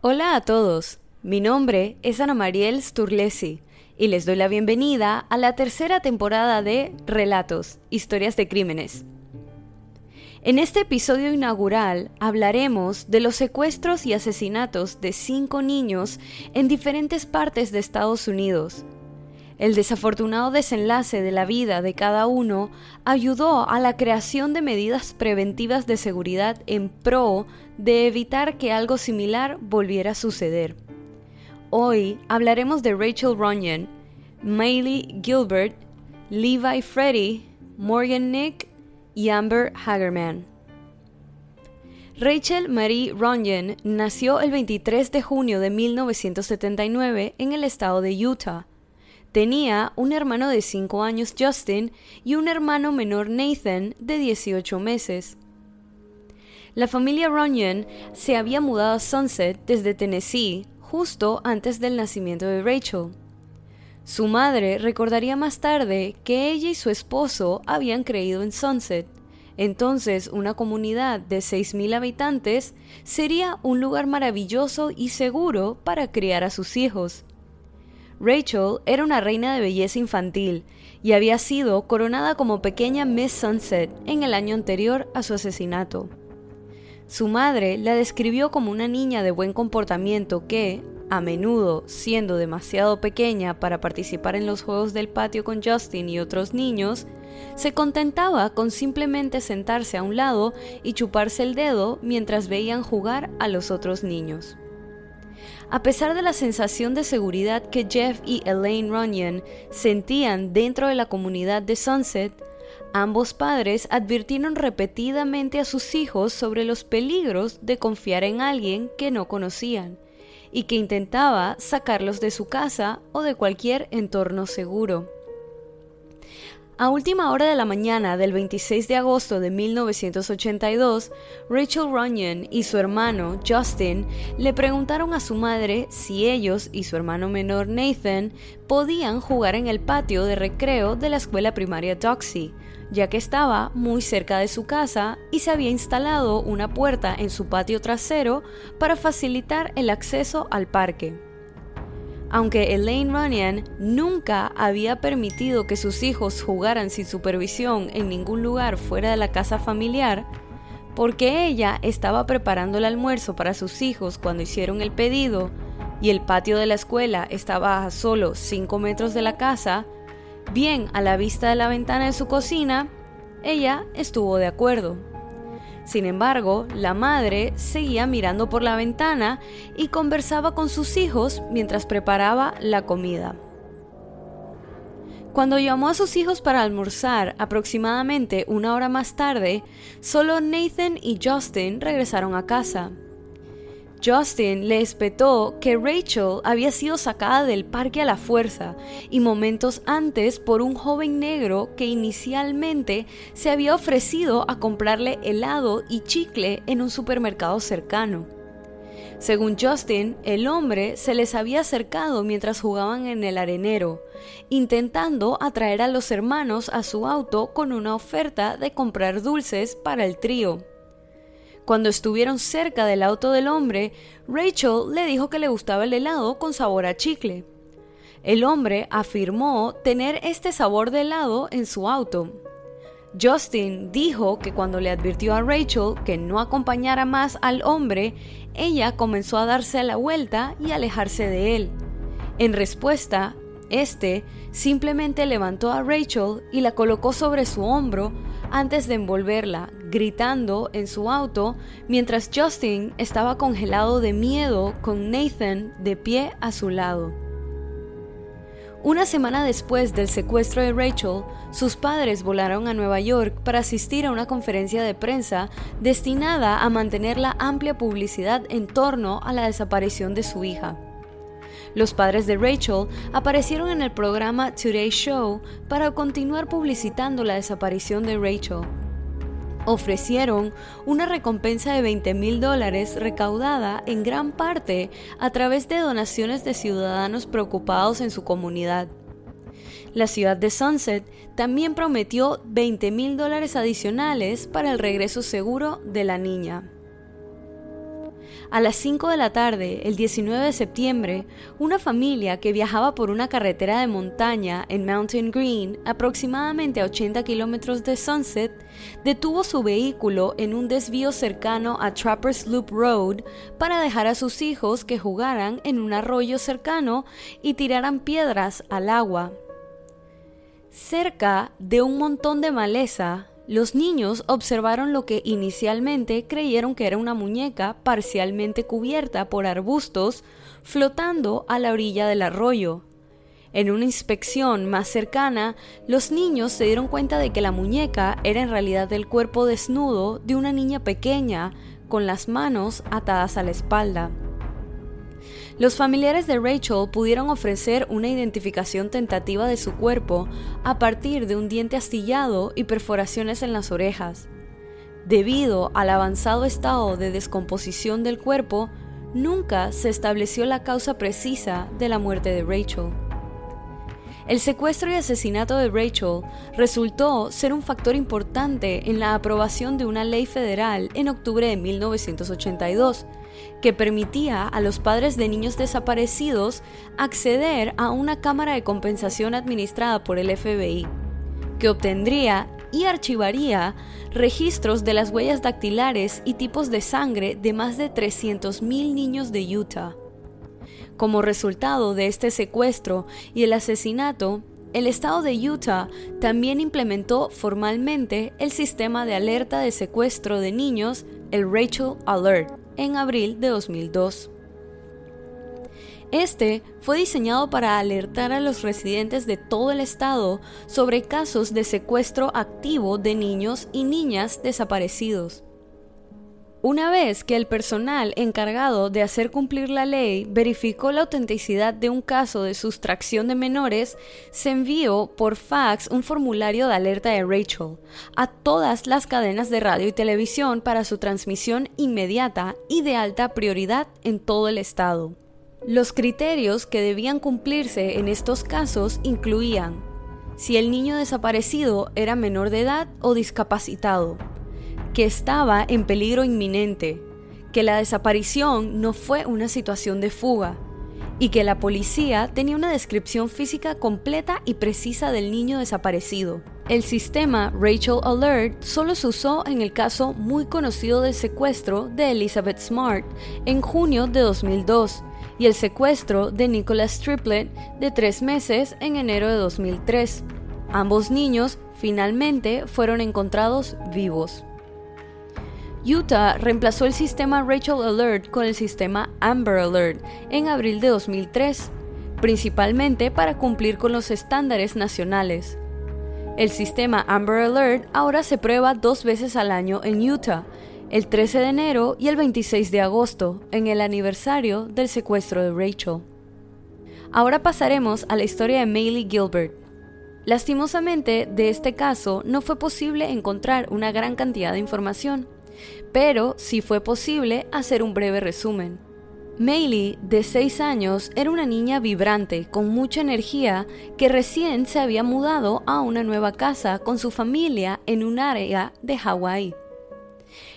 Hola a todos, mi nombre es Ana Mariel Sturlesi y les doy la bienvenida a la tercera temporada de Relatos, Historias de Crímenes. En este episodio inaugural hablaremos de los secuestros y asesinatos de 5 niños en diferentes partes de Estados Unidos. El desafortunado desenlace de la vida de cada uno ayudó a la creación de medidas preventivas de seguridad en pro de evitar que algo similar volviera a suceder. Hoy hablaremos de Rachel Runyon, Maylee Gilbert, Levi Freddy, Morgan Nick y Amber Hagerman. Rachel Marie Ronjen nació el 23 de junio de 1979 en el estado de Utah. Tenía un hermano de 5 años, Justin, y un hermano menor, Nathan, de 18 meses. La familia Runyon se había mudado a Sunset desde Tennessee justo antes del nacimiento de Rachel. Su madre recordaría más tarde que ella y su esposo habían creído en Sunset. Entonces, una comunidad de 6,000 habitantes sería un lugar maravilloso y seguro para criar a sus hijos. Rachel era una reina de belleza infantil y había sido coronada como pequeña Miss Sunset en el año anterior a su asesinato. Su madre la describió como una niña de buen comportamiento que, a menudo siendo demasiado pequeña para participar en los juegos del patio con Justin y otros niños, se contentaba con simplemente sentarse a un lado y chuparse el dedo mientras veían jugar a los otros niños. A pesar de la sensación de seguridad que Jeff y Elaine Runyon sentían dentro de la comunidad de Sunset, ambos padres advirtieron repetidamente a sus hijos sobre los peligros de confiar en alguien que no conocían y que intentaba sacarlos de su casa o de cualquier entorno seguro. A última hora de la mañana del 26 de agosto de 1982, Rachel Runyon y su hermano, Justin, le preguntaron a su madre si ellos y su hermano menor, Nathan, podían jugar en el patio de recreo de la escuela primaria Doxy, ya que estaba muy cerca de su casa y se había instalado una puerta en su patio trasero para facilitar el acceso al parque. Aunque Elaine Runyon nunca había permitido que sus hijos jugaran sin supervisión en ningún lugar fuera de la casa familiar, porque ella estaba preparando el almuerzo para sus hijos cuando hicieron el pedido y el patio de la escuela estaba a solo 5 metros de la casa, bien a la vista de la ventana de su cocina, ella estuvo de acuerdo. Sin embargo, la madre seguía mirando por la ventana y conversaba con sus hijos mientras preparaba la comida. Cuando llamó a sus hijos para almorzar, aproximadamente una hora más tarde, solo Nathan y Justin regresaron a casa. Justin le espetó que Rachel había sido sacada del parque a la fuerza y momentos antes por un joven negro que inicialmente se había ofrecido a comprarle helado y chicle en un supermercado cercano. Según Justin, el hombre se les había acercado mientras jugaban en el arenero, intentando atraer a los hermanos a su auto con una oferta de comprar dulces para el trío. Cuando estuvieron cerca del auto del hombre, Rachel le dijo que le gustaba el helado con sabor a chicle. El hombre afirmó tener este sabor de helado en su auto. Justin dijo que cuando le advirtió a Rachel que no acompañara más al hombre, ella comenzó a darse la vuelta y alejarse de él. En respuesta, este simplemente levantó a Rachel y la colocó sobre su hombro antes de envolverla, gritando en su auto mientras Justin estaba congelado de miedo con Nathan de pie a su lado. Una semana después del secuestro de Rachel, sus padres volaron a Nueva York para asistir a una conferencia de prensa destinada a mantener la amplia publicidad en torno a la desaparición de su hija. Los padres de Rachel aparecieron en el programa Today Show para continuar publicitando la desaparición de Rachel. Ofrecieron una recompensa de $20,000 recaudada en gran parte a través de donaciones de ciudadanos preocupados en su comunidad. La ciudad de Sunset también prometió $20,000 adicionales para el regreso seguro de la niña. A las 5 de la tarde, el 19 de septiembre, una familia que viajaba por una carretera de montaña en Mountain Green, aproximadamente a 80 kilómetros de Sunset, detuvo su vehículo en un desvío cercano a Trapper's Loop Road para dejar a sus hijos que jugaran en un arroyo cercano y tiraran piedras al agua. Cerca de un montón de maleza, los niños observaron lo que inicialmente creyeron que era una muñeca parcialmente cubierta por arbustos flotando a la orilla del arroyo. En una inspección más cercana, los niños se dieron cuenta de que la muñeca era en realidad el cuerpo desnudo de una niña pequeña con las manos atadas a la espalda. Los familiares de Rachel pudieron ofrecer una identificación tentativa de su cuerpo a partir de un diente astillado y perforaciones en las orejas. Debido al avanzado estado de descomposición del cuerpo, nunca se estableció la causa precisa de la muerte de Rachel. El secuestro y asesinato de Rachel resultó ser un factor importante en la aprobación de una ley federal en octubre de 1982, que permitía a los padres de niños desaparecidos acceder a una cámara de compensación administrada por el FBI, que obtendría y archivaría registros de las huellas dactilares y tipos de sangre de más de 300.000 niños de Utah. Como resultado de este secuestro y el asesinato, el estado de Utah también implementó formalmente el sistema de alerta de secuestro de niños, el Rachel Alert, en abril de 2002. Este fue diseñado para alertar a los residentes de todo el estado sobre casos de secuestro activo de niños y niñas desaparecidos. Una vez que el personal encargado de hacer cumplir la ley verificó la autenticidad de un caso de sustracción de menores, se envió por fax un formulario de alerta de Rachel a todas las cadenas de radio y televisión para su transmisión inmediata y de alta prioridad en todo el estado. Los criterios que debían cumplirse en estos casos incluían si el niño desaparecido era menor de edad o discapacitado, que estaba en peligro inminente, que la desaparición no fue una situación de fuga y que la policía tenía una descripción física completa y precisa del niño desaparecido. El sistema Rachel Alert solo se usó en el caso muy conocido del secuestro de Elizabeth Smart en junio de 2002 y el secuestro de Nicholas Triplett de 3 meses en enero de 2003. Ambos niños finalmente fueron encontrados vivos. Utah reemplazó el sistema Rachel Alert con el sistema Amber Alert en abril de 2003, principalmente para cumplir con los estándares nacionales. El sistema Amber Alert ahora se prueba 2 veces al año en Utah, el 13 de enero y el 26 de agosto, en el aniversario del secuestro de Rachel. Ahora pasaremos a la historia de Maylee Gilbert. Lastimosamente, de este caso no fue posible encontrar una gran cantidad de información, pero sí fue posible hacer un breve resumen. Maylee, de 6 años, era una niña vibrante, con mucha energía, que recién se había mudado a una nueva casa con su familia en un área de Hawái.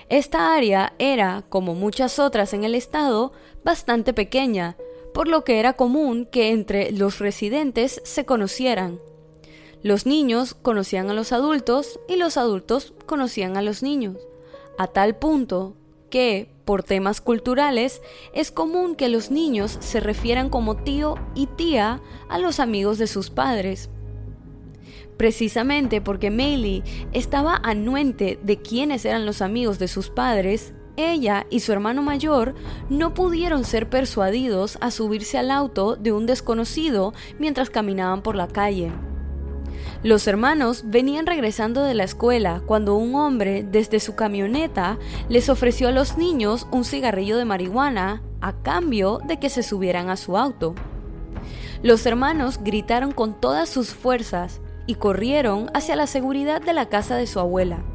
Esta área era, como muchas otras en el estado, bastante pequeña, por lo que era común que entre los residentes se conocieran. Los niños conocían a los adultos y los adultos conocían a los niños, a tal punto que, por temas culturales, es común que los niños se refieran como tío y tía a los amigos de sus padres. Precisamente porque Maylee estaba anuente de quiénes eran los amigos de sus padres, ella y su hermano mayor no pudieron ser persuadidos a subirse al auto de un desconocido mientras caminaban por la calle. Los hermanos venían regresando de la escuela cuando un hombre desde su camioneta les ofreció a los niños un cigarrillo de marihuana a cambio de que se subieran a su auto. Los hermanos gritaron con todas sus fuerzas y corrieron hacia la seguridad de la casa de su abuela.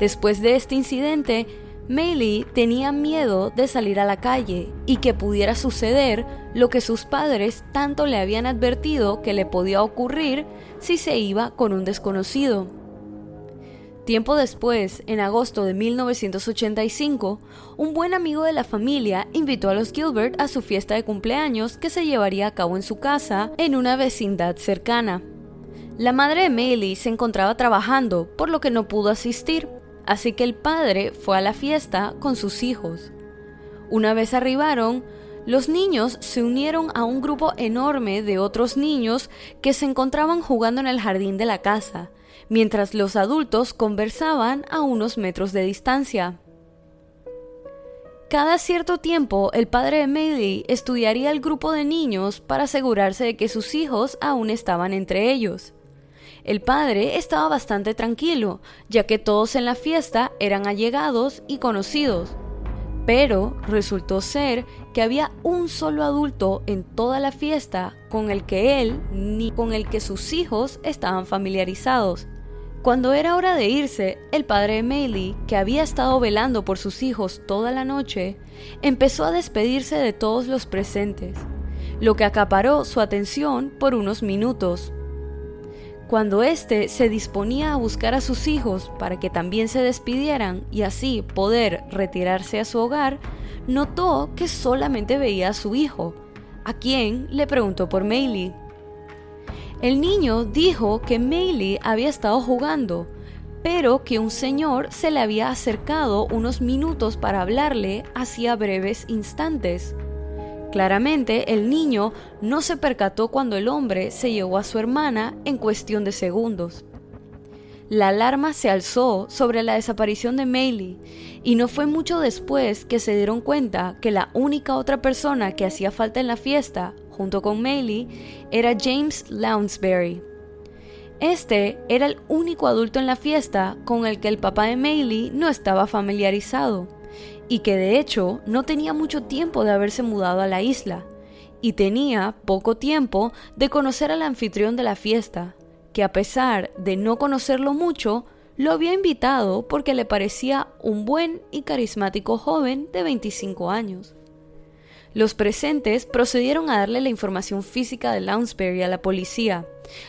Después de este incidente, Maylee tenía miedo de salir a la calle y que pudiera suceder lo que sus padres tanto le habían advertido que le podía ocurrir si se iba con un desconocido. Tiempo después, en agosto de 1985, un buen amigo de la familia invitó a los Gilbert a su fiesta de cumpleaños que se llevaría a cabo en su casa en una vecindad cercana. La madre de Maylee se encontraba trabajando, por lo que no pudo asistir, así que el padre fue a la fiesta con sus hijos. Una vez arribaron, los niños se unieron a un grupo enorme de otros niños que se encontraban jugando en el jardín de la casa, mientras los adultos conversaban a unos metros de distancia. Cada cierto tiempo, el padre de Maylee estudiaría el grupo de niños para asegurarse de que sus hijos aún estaban entre ellos. El padre estaba bastante tranquilo, ya que todos en la fiesta eran allegados y conocidos, pero resultó ser que había un solo adulto en toda la fiesta con el que él ni con el que sus hijos estaban familiarizados. Cuando era hora de irse, el padre de Maylee, que había estado velando por sus hijos toda la noche, empezó a despedirse de todos los presentes, lo que acaparó su atención por unos minutos. Cuando este se disponía a buscar a sus hijos para que también se despidieran y así poder retirarse a su hogar, notó que solamente veía a su hijo, a quien le preguntó por Maylee. El niño dijo que Maylee había estado jugando, pero que un señor se le había acercado unos minutos para hablarle hacía breves instantes. Claramente, el niño no se percató cuando el hombre se llevó a su hermana en cuestión de segundos. La alarma se alzó sobre la desaparición de Maylee, y no fue mucho después que se dieron cuenta que la única otra persona que hacía falta en la fiesta junto con Maylee era James Lounsbury. Este era el único adulto en la fiesta con el que el papá de Maylee no estaba familiarizado y que de hecho no tenía mucho tiempo de haberse mudado a la isla y tenía poco tiempo de conocer al anfitrión de la fiesta, que a pesar de no conocerlo mucho, lo había invitado porque le parecía un buen y carismático joven de 25 años. Los presentes procedieron a darle la información física de Lounsbury a la policía,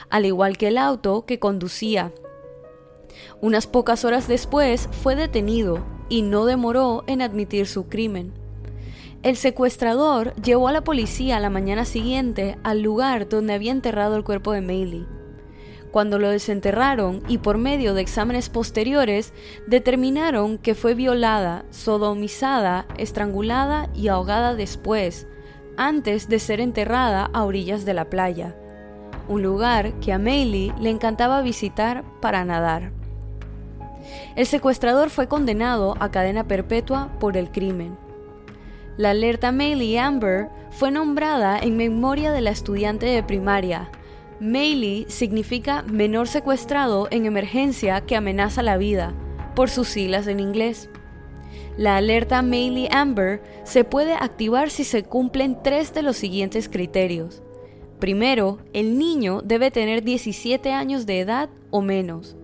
al igual que el auto que conducía. Unas pocas horas después fue detenido y no demoró en admitir su crimen. El secuestrador llevó a la policía a la mañana siguiente al lugar donde había enterrado el cuerpo de Maylee. Cuando lo desenterraron y por medio de exámenes posteriores determinaron que fue violada, sodomizada, estrangulada y ahogada después, antes de ser enterrada a orillas de la playa, un lugar que a Maylee le encantaba visitar para nadar. El secuestrador fue condenado a cadena perpetua por el crimen. La alerta Maylee Amber fue nombrada en memoria de la estudiante de primaria. Maylee significa menor secuestrado en emergencia que amenaza la vida, por sus siglas en inglés. La alerta Maylee Amber se puede activar si se cumplen 3 de los siguientes criterios. Primero, el niño debe tener 17 años de edad o menos.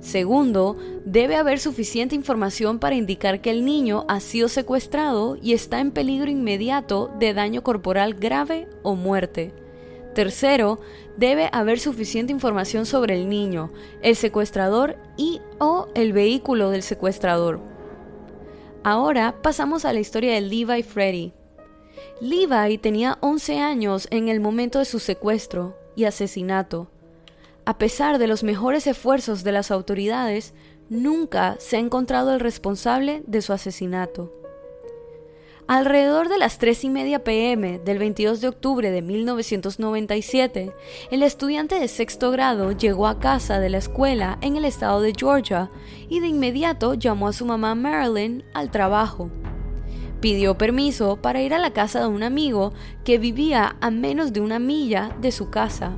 Segundo, debe haber suficiente información para indicar que el niño ha sido secuestrado y está en peligro inmediato de daño corporal grave o muerte. Tercero, debe haber suficiente información sobre el niño, el secuestrador y o el vehículo del secuestrador. Ahora pasamos a la historia de Levi Freddy. Levi tenía 11 años en el momento de su secuestro y asesinato. A pesar de los mejores esfuerzos de las autoridades, nunca se ha encontrado el responsable de su asesinato. Alrededor de las 3:30 p.m. del 22 de octubre de 1997, el estudiante de sexto grado llegó a casa de la escuela en el estado de Georgia y de inmediato llamó a su mamá Marilyn al trabajo. Pidió permiso para ir a la casa de un amigo que vivía a menos de una milla de su casa.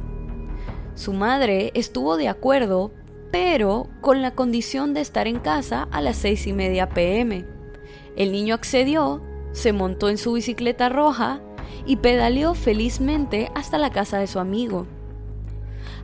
Su madre estuvo de acuerdo, pero con la condición de estar en casa a las 6:30 p.m. El niño accedió, se montó en su bicicleta roja y pedaleó felizmente hasta la casa de su amigo.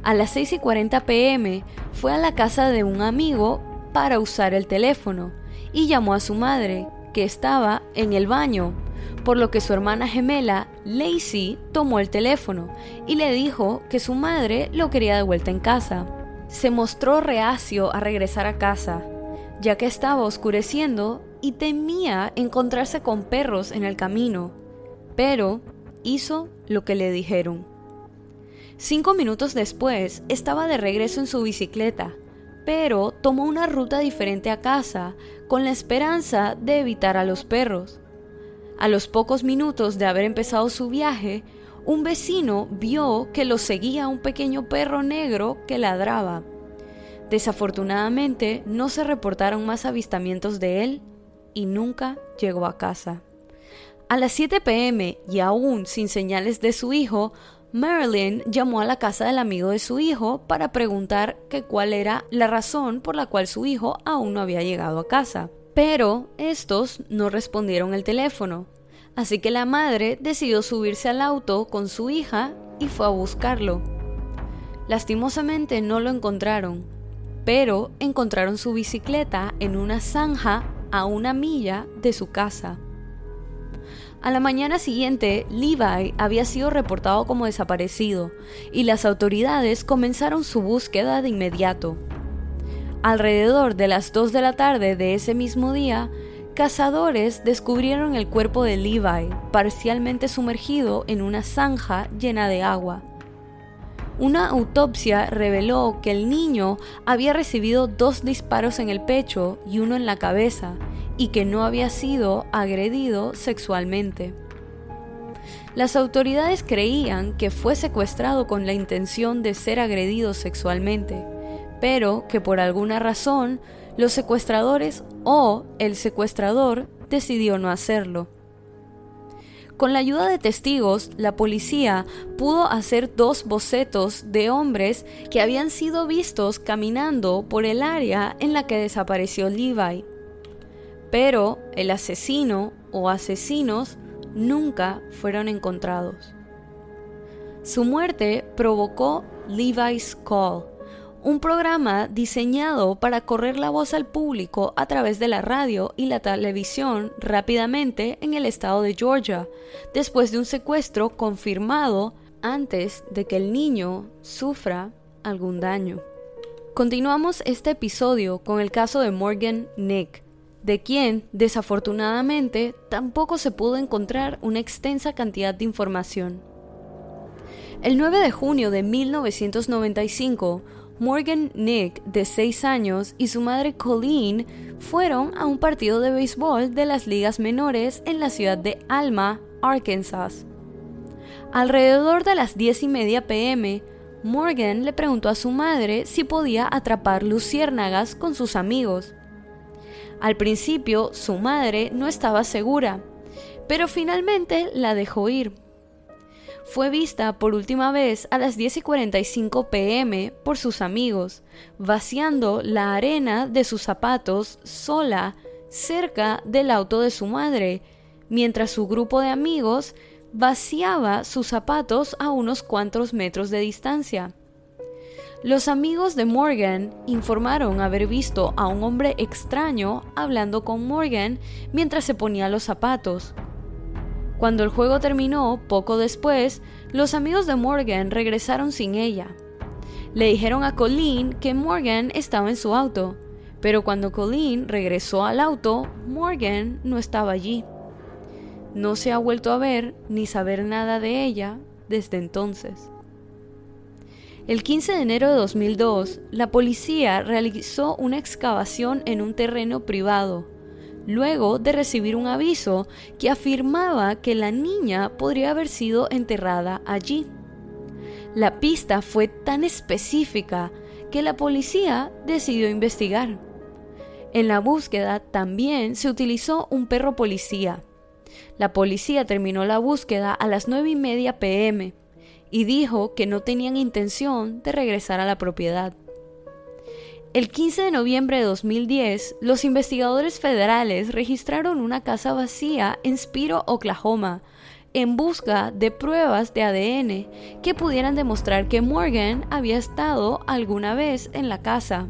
A las 6:40 p.m. fue a la casa de un amigo para usar el teléfono y llamó a su madre, que estaba en el baño, por lo que su hermana gemela, Lacey, tomó el teléfono y le dijo que su madre lo quería de vuelta en casa. se mostró reacio a regresar a casa, ya que estaba oscureciendo y temía encontrarse con perros en el camino, pero hizo lo que le dijeron. 5 minutos después, estaba de regreso en su bicicleta, pero tomó una ruta diferente a casa con la esperanza de evitar a los perros. A los pocos minutos de haber empezado su viaje, un vecino vio que lo seguía un pequeño perro negro que ladraba. Desafortunadamente, no se reportaron más avistamientos de él y nunca llegó a casa. A las 7 p.m. y aún sin señales de su hijo, Marilyn llamó a la casa del amigo de su hijo para preguntar que cuál era la razón por la cual su hijo aún no había llegado a casa, pero estos no respondieron el teléfono, así que la madre decidió subirse al auto con su hija y fue a buscarlo. Lastimosamente no lo encontraron, pero encontraron su bicicleta en una zanja a 1 milla de su casa. A la mañana siguiente, Levi había sido reportado como desaparecido y las autoridades comenzaron su búsqueda de inmediato. Alrededor de las 2 de la tarde de ese mismo día, cazadores descubrieron el cuerpo de Levi, parcialmente sumergido en una zanja llena de agua. Una autopsia reveló que el niño había recibido 2 disparos en el pecho y 1 en la cabeza, y que no había sido agredido sexualmente. Las autoridades creían que fue secuestrado con la intención de ser agredido sexualmente, pero que por alguna razón los secuestradores o el secuestrador decidió no hacerlo. Con la ayuda de testigos, la policía pudo hacer 2 bocetos de hombres que habían sido vistos caminando por el área en la que desapareció Levi. Pero el asesino o asesinos nunca fueron encontrados. Su muerte provocó Levi's Call, un programa diseñado para correr la voz al público a través de la radio y la televisión rápidamente en el estado de Georgia, después de un secuestro confirmado antes de que el niño sufra algún daño. Continuamos este episodio con el caso de Morgan Nick, de quien, desafortunadamente, tampoco se pudo encontrar una extensa cantidad de información. El 9 de junio de 1995, Morgan Nick, de 6 años, y su madre Colleen fueron a un partido de béisbol de las ligas menores en la ciudad de Alma, Arkansas. Alrededor de las 10:30 p.m., Morgan le preguntó a su madre si podía atrapar luciérnagas con sus amigos. Al principio, su madre no estaba segura, pero finalmente la dejó ir. Fue vista por última vez a las 10:45 p.m. por sus amigos, vaciando la arena de sus zapatos sola cerca del auto de su madre, mientras su grupo de amigos vaciaba sus zapatos a unos cuantos metros de distancia. Los amigos de Morgan informaron haber visto a un hombre extraño hablando con Morgan mientras se ponía los zapatos. Cuando el juego terminó, poco después, los amigos de Morgan regresaron sin ella. Le dijeron a Colleen que Morgan estaba en su auto, pero cuando Colleen regresó al auto, Morgan no estaba allí. No se ha vuelto a ver ni saber nada de ella desde entonces. El 15 de enero de 2002, la policía realizó una excavación en un terreno privado, luego de recibir un aviso que afirmaba que la niña podría haber sido enterrada allí. La pista fue tan específica que la policía decidió investigar. En la búsqueda también se utilizó un perro policía. La policía terminó la búsqueda a las 9:30 p.m. y dijo que no tenían intención de regresar a la propiedad. El 15 de noviembre de 2010, los investigadores federales registraron una casa vacía en Spiro, Oklahoma, en busca de pruebas de ADN que pudieran demostrar que Morgan había estado alguna vez en la casa.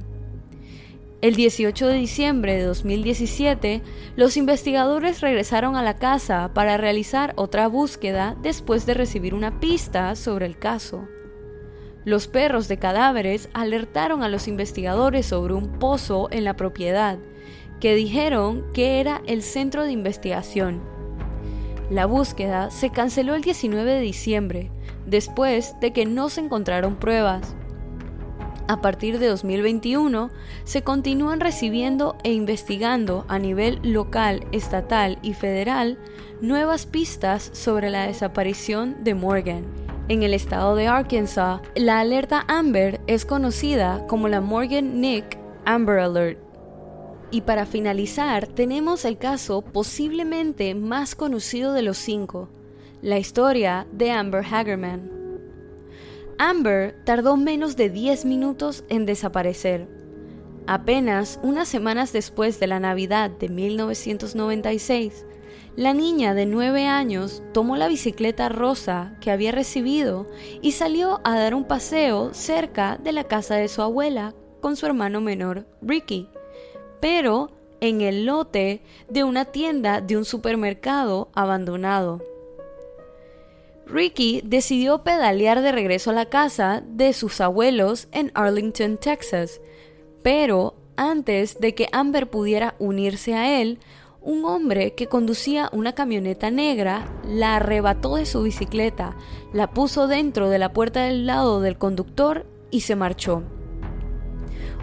El 18 de diciembre de 2017, los investigadores regresaron a la casa para realizar otra búsqueda después de recibir una pista sobre el caso. Los perros de cadáveres alertaron a los investigadores sobre un pozo en la propiedad, que dijeron que era el centro de investigación. La búsqueda se canceló el 19 de diciembre, después de que no se encontraron pruebas. A partir de 2021, se continúan recibiendo e investigando a nivel local, estatal y federal nuevas pistas sobre la desaparición de Morgan. En el estado de Arkansas, la alerta Amber es conocida como la Morgan Nick Amber Alert. Y para finalizar, tenemos el caso posiblemente más conocido de los 5, la historia de Amber Hagerman. Amber tardó menos de 10 minutos en desaparecer. Apenas unas semanas después de la Navidad de 1996, la niña de 9 años tomó la bicicleta rosa que había recibido y salió a dar un paseo cerca de la casa de su abuela con su hermano menor, Ricky, pero en el lote de una tienda de un supermercado abandonado. Ricky decidió pedalear de regreso a la casa de sus abuelos en Arlington, Texas, pero antes de que Amber pudiera unirse a él, un hombre que conducía una camioneta negra la arrebató de su bicicleta, la puso dentro de la puerta del lado del conductor y se marchó.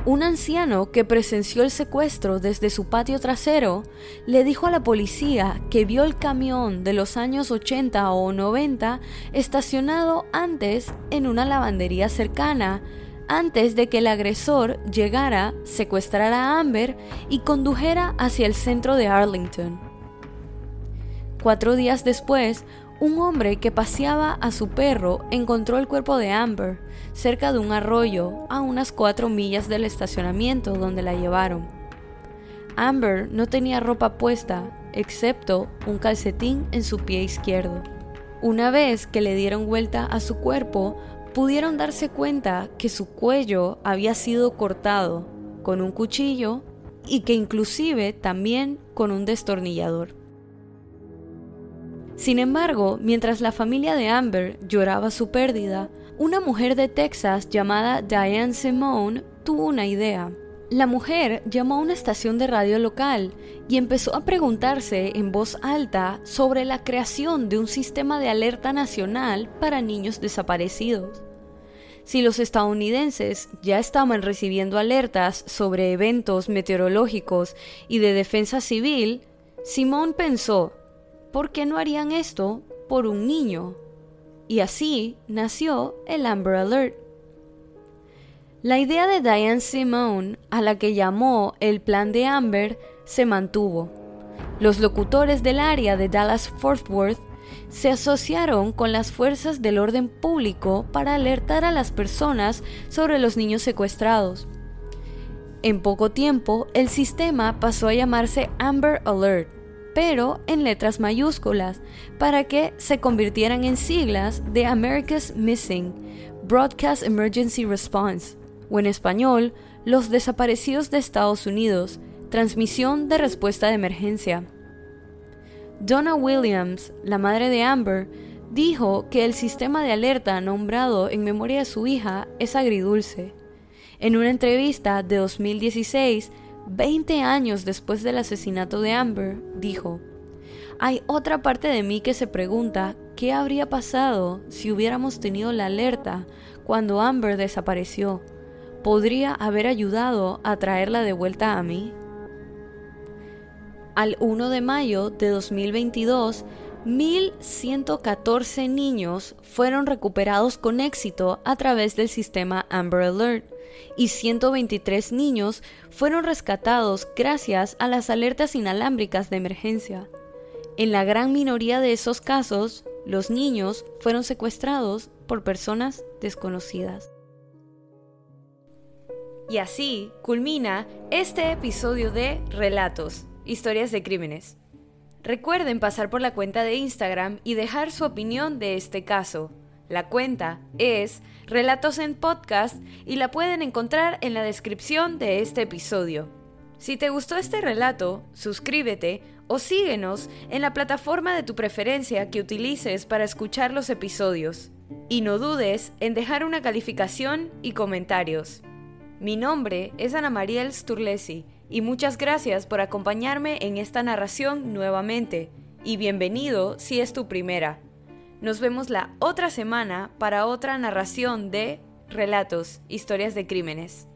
Un anciano que presenció el secuestro desde su patio trasero le dijo a la policía que vio el camión de los años 80 o 90 estacionado antes en una lavandería cercana, antes de que el agresor llegara, secuestrara a Amber y condujera hacia el centro de Arlington. 4 días después, un hombre que paseaba a su perro encontró el cuerpo de Amber cerca de un arroyo a unas 4 millas del estacionamiento donde la llevaron. Amber no tenía ropa puesta, excepto un calcetín en su pie izquierdo. Una vez que le dieron vuelta a su cuerpo, pudieron darse cuenta que su cuello había sido cortado con un cuchillo y que inclusive también con un destornillador. Sin embargo, mientras la familia de Amber lloraba su pérdida, una mujer de Texas llamada Diane Simone tuvo una idea. La mujer llamó a una estación de radio local y empezó a preguntarse en voz alta sobre la creación de un sistema de alerta nacional para niños desaparecidos. Si los estadounidenses ya estaban recibiendo alertas sobre eventos meteorológicos y de defensa civil, Simone pensó, ¿por qué no harían esto por un niño? Y así nació el Amber Alert. La idea de Diane Simone, a la que llamó el Plan de Amber, se mantuvo. Los locutores del área de Dallas-Fort Worth se asociaron con las fuerzas del orden público para alertar a las personas sobre los niños secuestrados. En poco tiempo, el sistema pasó a llamarse Amber Alert, pero en letras mayúsculas, para que se convirtieran en siglas de America's Missing, Broadcast Emergency Response, o en español, Los Desaparecidos de Estados Unidos, Transmisión de Respuesta de Emergencia. Donna Williams, la madre de Amber, dijo que el sistema de alerta nombrado en memoria de su hija es agridulce. En una entrevista de 2016, 20 años después del asesinato de Amber, dijo: "Hay otra parte de mí que se pregunta qué habría pasado si hubiéramos tenido la alerta cuando Amber desapareció. ¿Podría haber ayudado a traerla de vuelta a mí?". Al 1 de mayo de 2022, 1.114 niños fueron recuperados con éxito a través del sistema Amber Alert y 123 niños fueron rescatados gracias a las alertas inalámbricas de emergencia. En la gran minoría de esos casos, los niños fueron secuestrados por personas desconocidas. Y así culmina este episodio de Relatos, historias de crímenes. Recuerden pasar por la cuenta de Instagram y dejar su opinión de este caso. La cuenta es Relatos en Podcast y la pueden encontrar en la descripción de este episodio. Si te gustó este relato, suscríbete o síguenos en la plataforma de tu preferencia que utilices para escuchar los episodios. Y no dudes en dejar una calificación y comentarios. Mi nombre es Ana Mariel Sturlesi y muchas gracias por acompañarme en esta narración nuevamente. Y bienvenido si es tu primera. Nos vemos la otra semana para otra narración de Relatos, historias de crímenes.